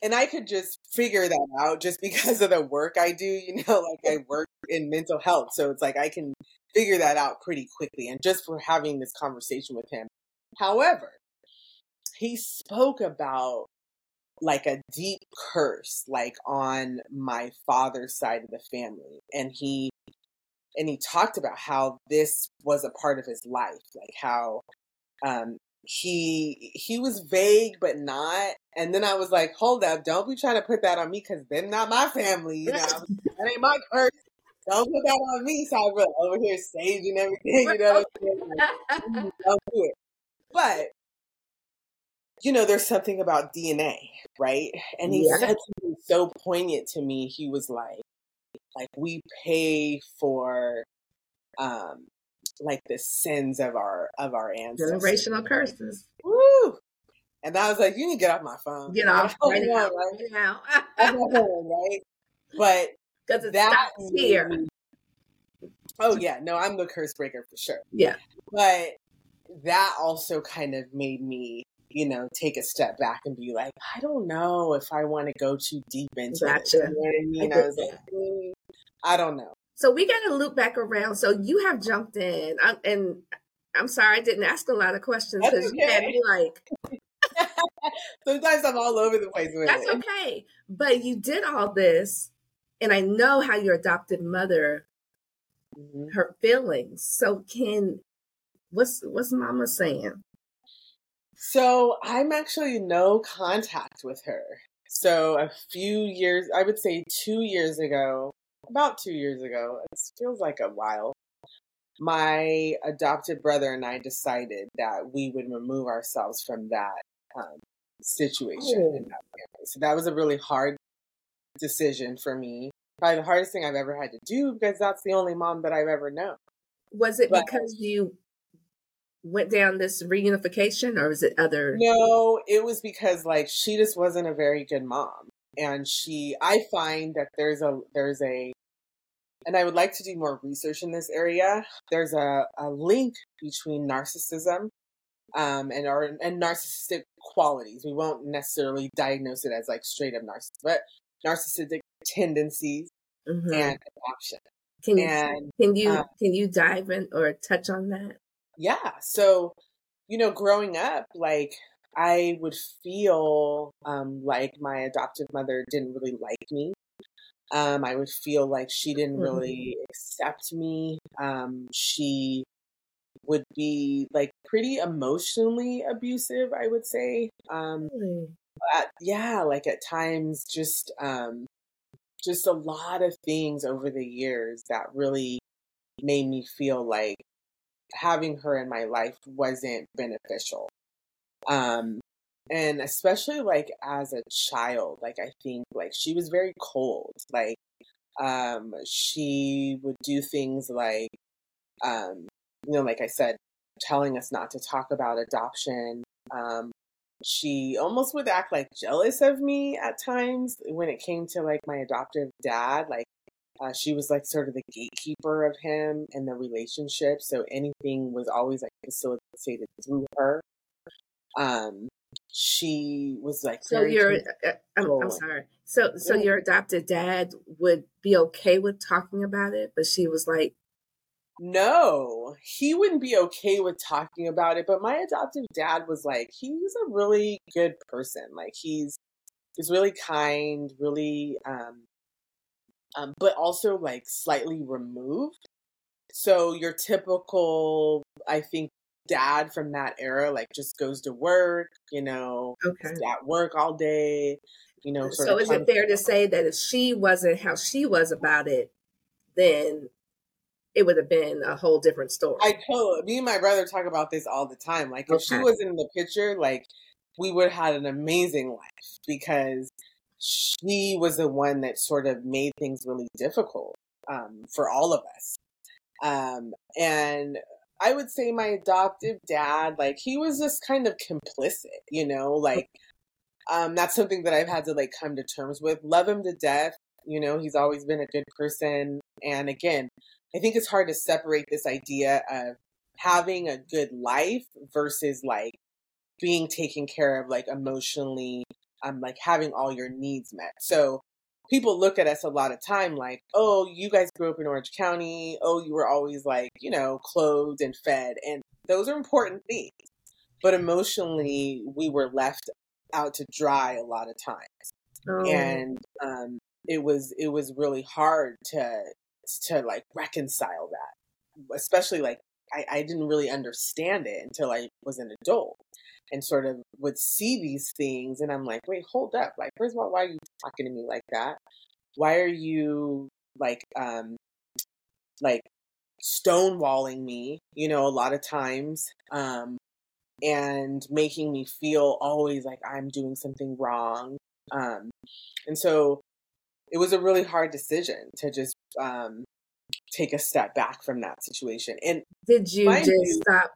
and I could just figure that out just because of the work I do, you know, like I work in mental health. So it's like, I can figure that out pretty quickly. And just for having this conversation with him. However, he spoke about like a deep curse, like on my father's side of the family. And he, and he talked about how this was a part of his life, like how, um, He he was vague, but not. And then I was like, hold up, don't be trying to put that on me because they're not my family. You know, that ain't my curse. Don't put that on me. So I was like, over here saging everything. You know what I'm saying? Like, don't do it. But, you know, there's something about D N A, right? And he yeah. said something so poignant to me. He was like, like we pay for, um, like the sins of our of our ancestors, generational curses. Woo! And I was like, you need to get off my phone. Get off right now, right now, right? But because it stops here. Oh yeah, no, I'm the curse breaker for sure. Yeah, but that also kind of made me, you know, take a step back and be like, I don't know if I want to go too deep into it. You know what I mean? I was like, mm, I don't know. So we got to loop back around. So you have jumped in, I'm, and I'm sorry I didn't ask a lot of questions because you had me like. Sometimes I'm all over the place. With That's it. Okay, but you did all this, and I know how your adopted mother, mm-hmm. her feelings. So can what's what's Mama saying? So I'm actually no contact with her. So a few years, I would say two years ago. About two years ago, it feels like a while, my adopted brother and I decided that we would remove ourselves from that um, situation. Oh. In that family. So that was a really hard decision for me. Probably the hardest thing I've ever had to do because that's the only mom that I've ever known. Was it but, because you went down this reunification or was it other? No, it was because like she just wasn't a very good mom. And she, I find that there's a, there's a, and I would like to do more research in this area. There's a, a link between narcissism um, and our, and narcissistic qualities. We won't necessarily diagnose it as like straight up narcissism, but narcissistic tendencies mm-hmm. and adoption. Can you, and, can you, um, can you dive in or touch on that? Yeah. So, you know, growing up, like, I would feel um, like my adoptive mother didn't really like me. Um, I would feel like she didn't mm-hmm. really accept me. Um, she would be like pretty emotionally abusive, I would say. Um, mm. but, yeah, like at times, just um, just a lot of things over the years that really made me feel like having her in my life wasn't beneficial. Um, and especially like as a child, like, I think like she was very cold. Like, um, she would do things like, um, you know, like I said, telling us not to talk about adoption. Um, she almost would act like jealous of me at times when it came to like my adoptive dad. Like Uh, she was like sort of the gatekeeper of him and the relationship. So anything was always like facilitated through her. Um, she was like, so you're, uh, I'm, I'm sorry. So, so yeah. your adopted dad would be okay with talking about it, but she was like, no, he wouldn't be okay with talking about it. But my adoptive dad was like, he's a really good person. Like he's, he's really kind, really, um, Um, but also like slightly removed. So your typical, I think, dad from that era, like just goes to work, you know, okay. at work all day, you know. Sort so of is it fair to say that if she wasn't how she was about it, then it would have been a whole different story? I totally, me and my brother talk about this all the time. Like if okay. she was in the picture, like we would have had an amazing life because she was the one that sort of made things really difficult um, for all of us. Um, and I would say my adoptive dad, like he was just kind of complicit, you know, like um, that's something that I've had to like come to terms with. Love him to death. You know, he's always been a good person. And again, I think it's hard to separate this idea of having a good life versus like being taken care of, like emotionally, Um, like having all your needs met. So people look at us a lot of time like, oh, you guys grew up in Orange County. Oh, you were always like, you know, clothed and fed. And those are important things. But emotionally, we were left out to dry a lot of times. Oh. And um, it was it was really hard to, to like reconcile that, especially like I, I didn't really understand it until I was an adult and sort of would see these things. And I'm like, wait, hold up. Like, first of all, why are you talking to me like that? Why are you like, um, like stonewalling me, you know, a lot of times, um, and making me feel always like I'm doing something wrong. Um, and so it was a really hard decision to just, um, take a step back from that situation. And did you just you, stop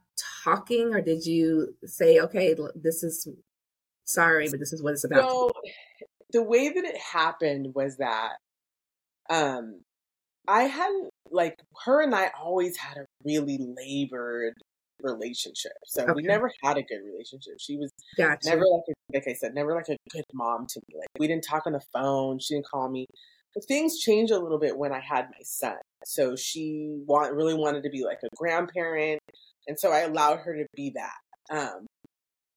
talking or did you say, okay, this is sorry, but this is what it's about? So the way that it happened was that, um, I hadn't like her and I always had a really labored relationship. So okay. we never had a good relationship. She was gotcha. never like, a, like I said, never like a good mom to me. Like we didn't talk on the phone. She didn't call me. But things changed a little bit when I had my son. So she want, really wanted to be like a grandparent. And so I allowed her to be that. Um,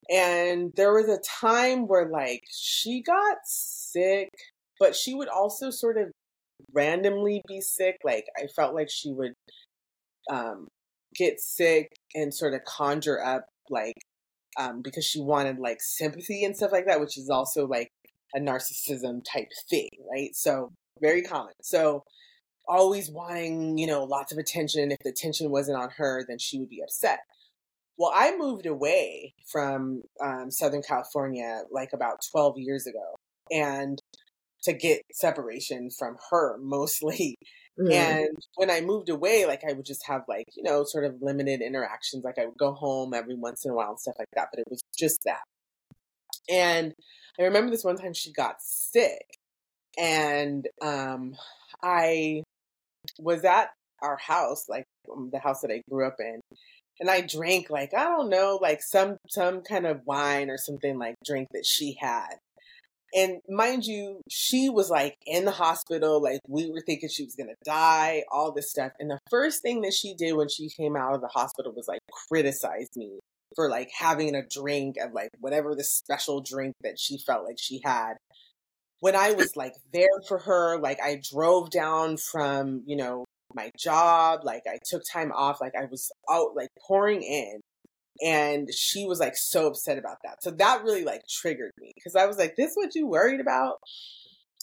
and there was a time where like she got sick, but she would also sort of randomly be sick. Like I felt like she would um, get sick and sort of conjure up like, um, because she wanted like sympathy and stuff like that, which is also like a narcissism type thing. Right. So very common. So always wanting, you know, lots of attention. If the attention wasn't on her, then she would be upset. Well, I moved away from um, Southern California like about twelve years ago and to get separation from her mostly. Mm-hmm. And when I moved away, like I would just have like, you know, sort of limited interactions. Like I would go home every once in a while and stuff like that, but it was just that. And I remember this one time she got sick and um, I was at our house, like the house that I grew up in. And I drank like, I don't know, like some, some kind of wine or something like drink that she had. And mind you, she was like in the hospital, like we were thinking she was going to die, all this stuff. And the first thing that she did when she came out of the hospital was like criticize me for like having a drink of like whatever the special drink that she felt like she had. When I was like there for her, like I drove down from, you know, my job, like I took time off, like I was out like pouring in and she was like so upset about that. So that really like triggered me because I was like, this is what you worried about?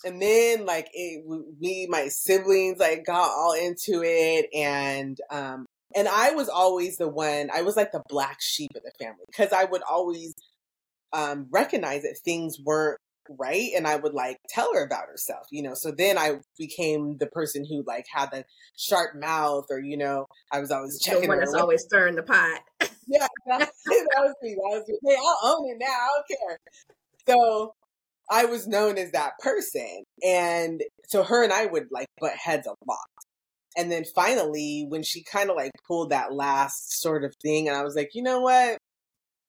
And then like it, me, my siblings like got all into it and, um, and I was always the one, I was like the black sheep of the family because I would always um, recognize that things weren't right. And I would like tell her about herself, you know? So then I became the person who like had the sharp mouth or, you know, I was always checking. The one that's always stirring the pot. Yeah, that was, that was me. That was me. Hey, I'll own it now. I don't care. So I was known as that person. And so her and I would like butt heads a lot. And then finally, when she kind of like pulled that last sort of thing, and I was like, you know what?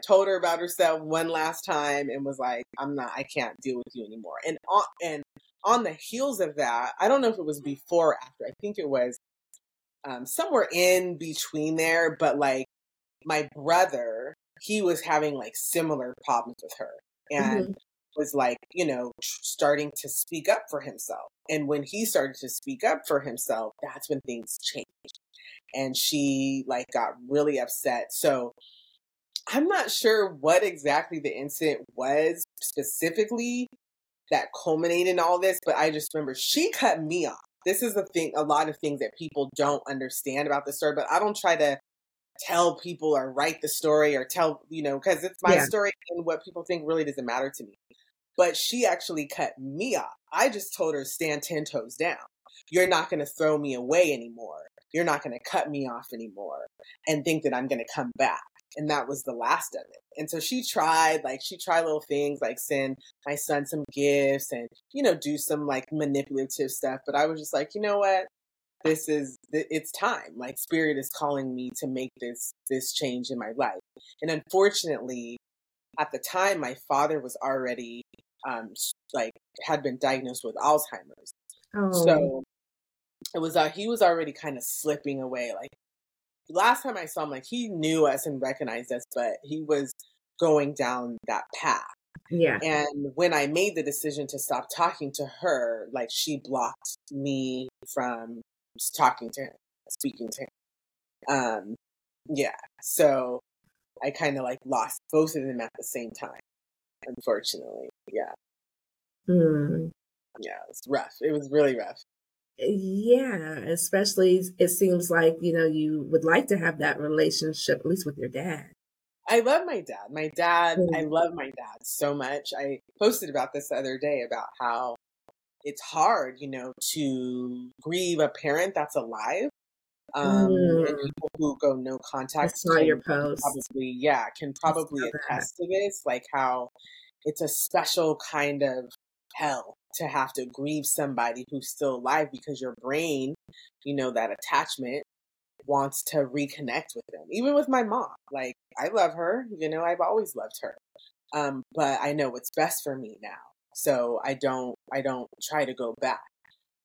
Told her about herself one last time and was like, I'm not, I can't deal with you anymore. And on, and on the heels of that, I don't know if it was before or after, I think it was um, somewhere in between there, but like my brother, he was having like similar problems with her and mm-hmm. was like, you know, starting to speak up for himself. And when he started to speak up for himself, that's when things changed. And she like got really upset. So I'm not sure what exactly the incident was specifically that culminated in all this, but I just remember she cut me off. This is the thing, a lot of things that people don't understand about the story, but I don't try to tell people or write the story or tell, you know, because it's my yeah. story and what people think really doesn't matter to me. But she actually cut me off. I just told her, stand ten toes down. You're not going to throw me away anymore. You're not going to cut me off anymore and think that I'm going to come back. And that was the last of it. And so she tried, like, she tried little things like send my son some gifts and, you know, do some like manipulative stuff. But I was just like, you know what? This is, it's time. Like, spirit is calling me to make this, this change in my life. And unfortunately, at the time, my father was already, um, like, had been diagnosed with Alzheimer's. Oh. So it was, uh, he was already kind of slipping away. Like, last time I saw him, like, he knew us and recognized us, but he was going down that path. Yeah. And when I made the decision to stop talking to her, like, she blocked me from talking to him, speaking to him. Um, yeah. So I kind of like lost both of them at the same time, unfortunately. Yeah. Mm. Yeah. It was rough. It was really rough. Yeah, especially it seems like, you know, you would like to have that relationship, at least with your dad. I love my dad. My dad, mm-hmm. I love my dad so much. I posted about this the other day about how it's hard, you know, to grieve a parent that's alive. Um, mm. And people who go no contact. That's not your post. Probably, yeah, can probably attest to this, like how it's a special kind of hell to have to grieve somebody who's still alive, because your brain, you know, that attachment wants to reconnect with them. Even with my mom, like, I love her, you know, I've always loved her. Um, but I know what's best for me now. So I don't, I don't try to go back,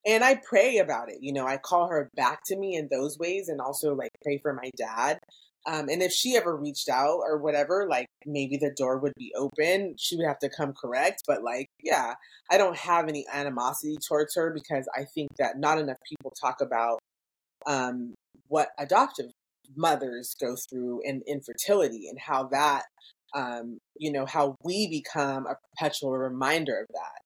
and I pray about it. You know, I call her back to me in those ways, and also like pray for my dad. Um, and if she ever reached out or whatever, like maybe the door would be open. She would have to come correct. But like, yeah, I don't have any animosity towards her, because I think that not enough people talk about um, what adoptive mothers go through and infertility, and how that, um, you know, how we become a perpetual reminder of that.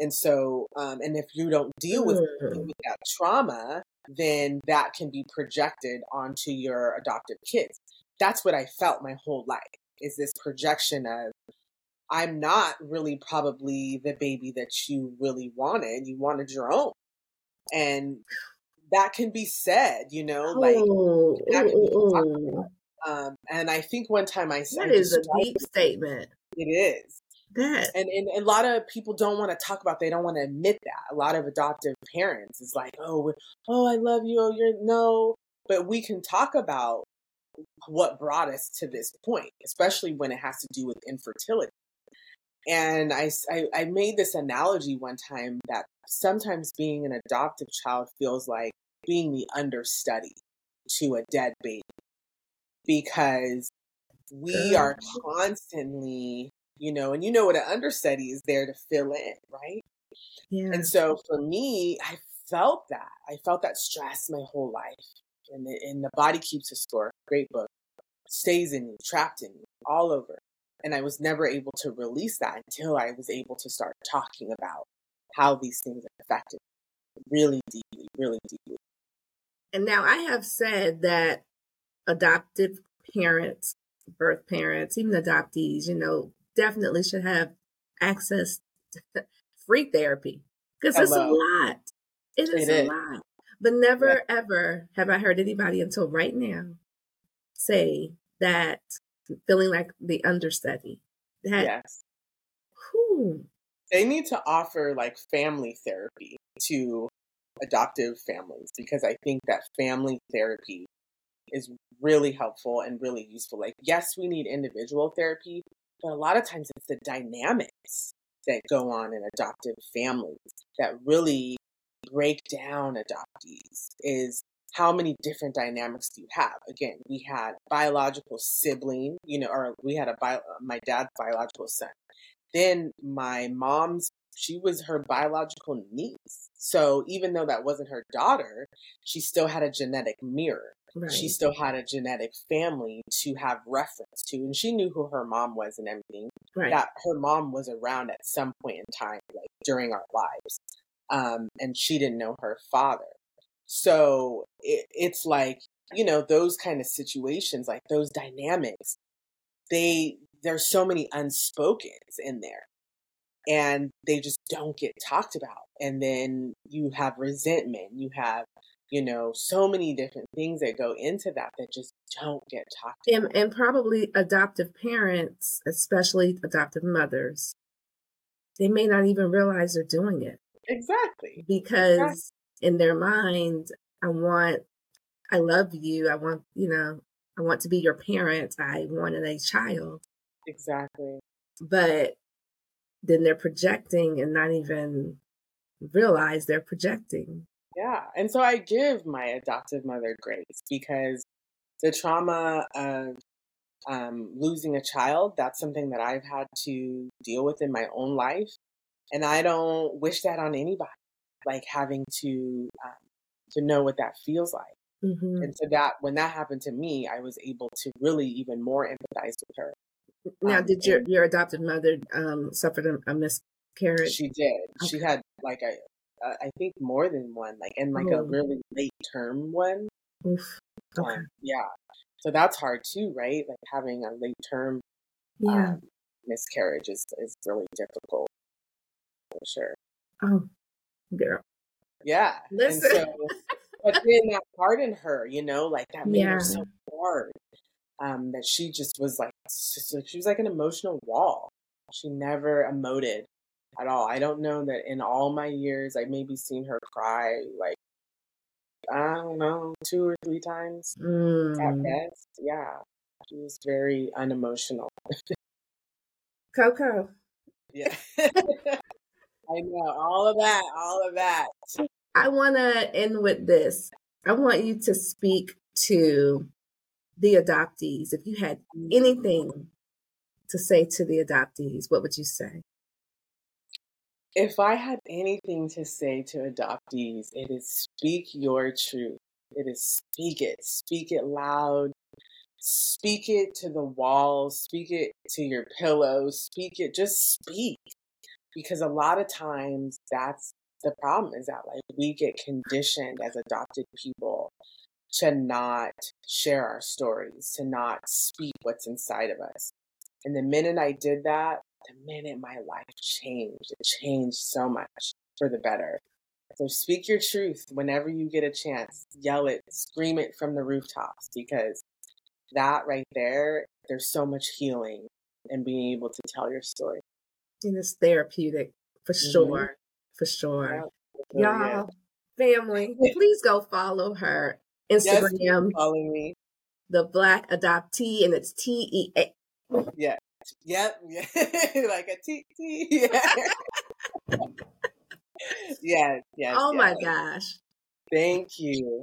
And so, um, and if you don't deal with, mm. with that trauma, then that can be projected onto your adoptive kids. That's what I felt my whole life, is this projection of, I'm not really probably the baby that you really wanted. You wanted your own. And that can be said, you know, like, oh, that can be talked about. Um, and I think one time I said, that is a deep statement. It is. That. And, and and a lot of people don't want to talk about, they don't want to admit that. A lot of adoptive parents is like, oh, oh, I love you. Oh, you're no. But we can talk about what brought us to this point, especially when it has to do with infertility. And I, I, I made this analogy one time that sometimes being an adoptive child feels like being the understudy to a dead baby, because we Girl. are constantly, you know, and you know what an understudy is there to fill in, right? Yeah. And so for me, I felt that. I felt that stress my whole life. And the, and the Body Keeps the Score, great book, stays in you, trapped in you, all over. And I was never able to release that until I was able to start talking about how these things affected me really deeply, really deeply. And now I have said that adoptive parents, birth parents, even adoptees, you know, definitely should have access to free therapy, because it's a lot. It is it a is. lot. But never, yeah. ever have I heard anybody until right now say that feeling like the understudy. That, yes. Whew, They need to offer like family therapy to adoptive families, because I think that family therapy is really helpful and really useful. Like, yes, we need individual therapy, but a lot of times it's the dynamics that go on in adoptive families that really break down adoptees, is how many different dynamics do you have? Again, we had biological sibling, you know, or we had a bio, my dad's biological son. Then my mom's, she was her biological niece. So even though that wasn't her daughter, she still had a genetic mirror. Right. She still had a genetic family to have reference to. And she knew who her mom was and everything. Right. That her mom was around at some point in time, like during our lives. Um, and she didn't know her father. So it, it's like, you know, those kind of situations, like those dynamics, they there's so many unspokens in there, and they just don't get talked about. And then you have resentment, you have, you know, so many different things that go into that that just don't get talked and, about. And probably adoptive parents, especially adoptive mothers, they may not even realize they're doing it. Exactly. Because exactly. in their mind, I want, I love you. I want, you know, I want to be your parent. I wanted a child. Exactly. But then they're projecting and not even realize they're projecting. Yeah. And so I give my adoptive mother grace, because the trauma of um, losing a child, that's something that I've had to deal with in my own life. And I don't wish that on anybody, like having to um, to know what that feels like. Mm-hmm. And so that when that happened to me, I was able to really even more empathize with her. Now, um, did your, your adoptive mother um, suffer a, a miscarriage? She did. Okay. She had like a, a, I think more than one, like and like oh. a really late term one. Oof. Okay. Um, yeah. So that's hard too, right? Like having a late term yeah. um, miscarriage is, is really difficult for sure. Oh, girl. Yeah. Listen. And so, but then that hardened her, you know, like that made yeah. her so hard um, that she just was like, she was like an emotional wall. She never emoted at all. I don't know that in all my years, I maybe seen her cry like, I don't know, two or three times mm. at best. Yeah. She was very unemotional. Coco. Yeah. I know, all of that, all of that. I want to end with this. I want you to speak to the adoptees. If you had anything to say to the adoptees, what would you say? If I had anything to say to adoptees, it is speak your truth. It is speak it. Speak it loud. Speak it to the walls. Speak it to your pillow. Speak it. Just speak. Because a lot of times that's the problem, is that like we get conditioned as adopted people to not share our stories, to not speak what's inside of us. And the minute I did that, the minute my life changed, it changed so much for the better. So speak your truth whenever you get a chance. Yell it, scream it from the rooftops, because that right there, there's so much healing in being able to tell your story. And it's therapeutic for sure, mm-hmm. for sure. Yeah. Y'all, yeah. Family, please go follow her Instagram. Yes, following me, the Black Adoptee, and it's T E A. Yeah, yep, yeah. Like a T T. Yeah, yes, yes. Oh yes. My gosh! Thank you.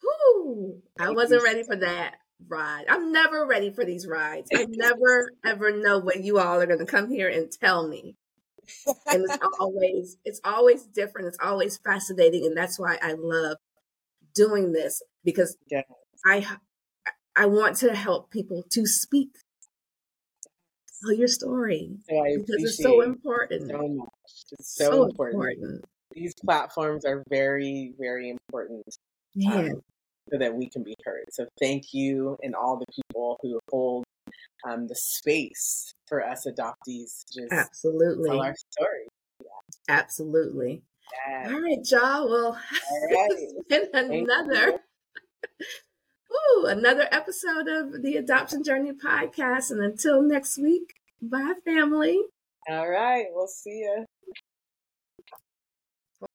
Whew. Thank I wasn't you. ready for that. Ride. I'm never ready for these rides. I never, ever know what you all are going to come here and tell me. And it's always, it's always different. It's always fascinating. And that's why I love doing this, because yeah. I, I want to help people to speak. Tell your story. So I because it's so important. So much. It's so, so important. important. These platforms are very, very important. Yeah. Um, so that we can be heard. So thank you and all the people who hold um, the space for us adoptees to just Absolutely. tell our story. Yeah. Absolutely. Yeah. All right, y'all. Well, all right. It's been another, ooh, another episode of the Adoption Journey Podcast. And until next week, bye, family. All right. We'll see you.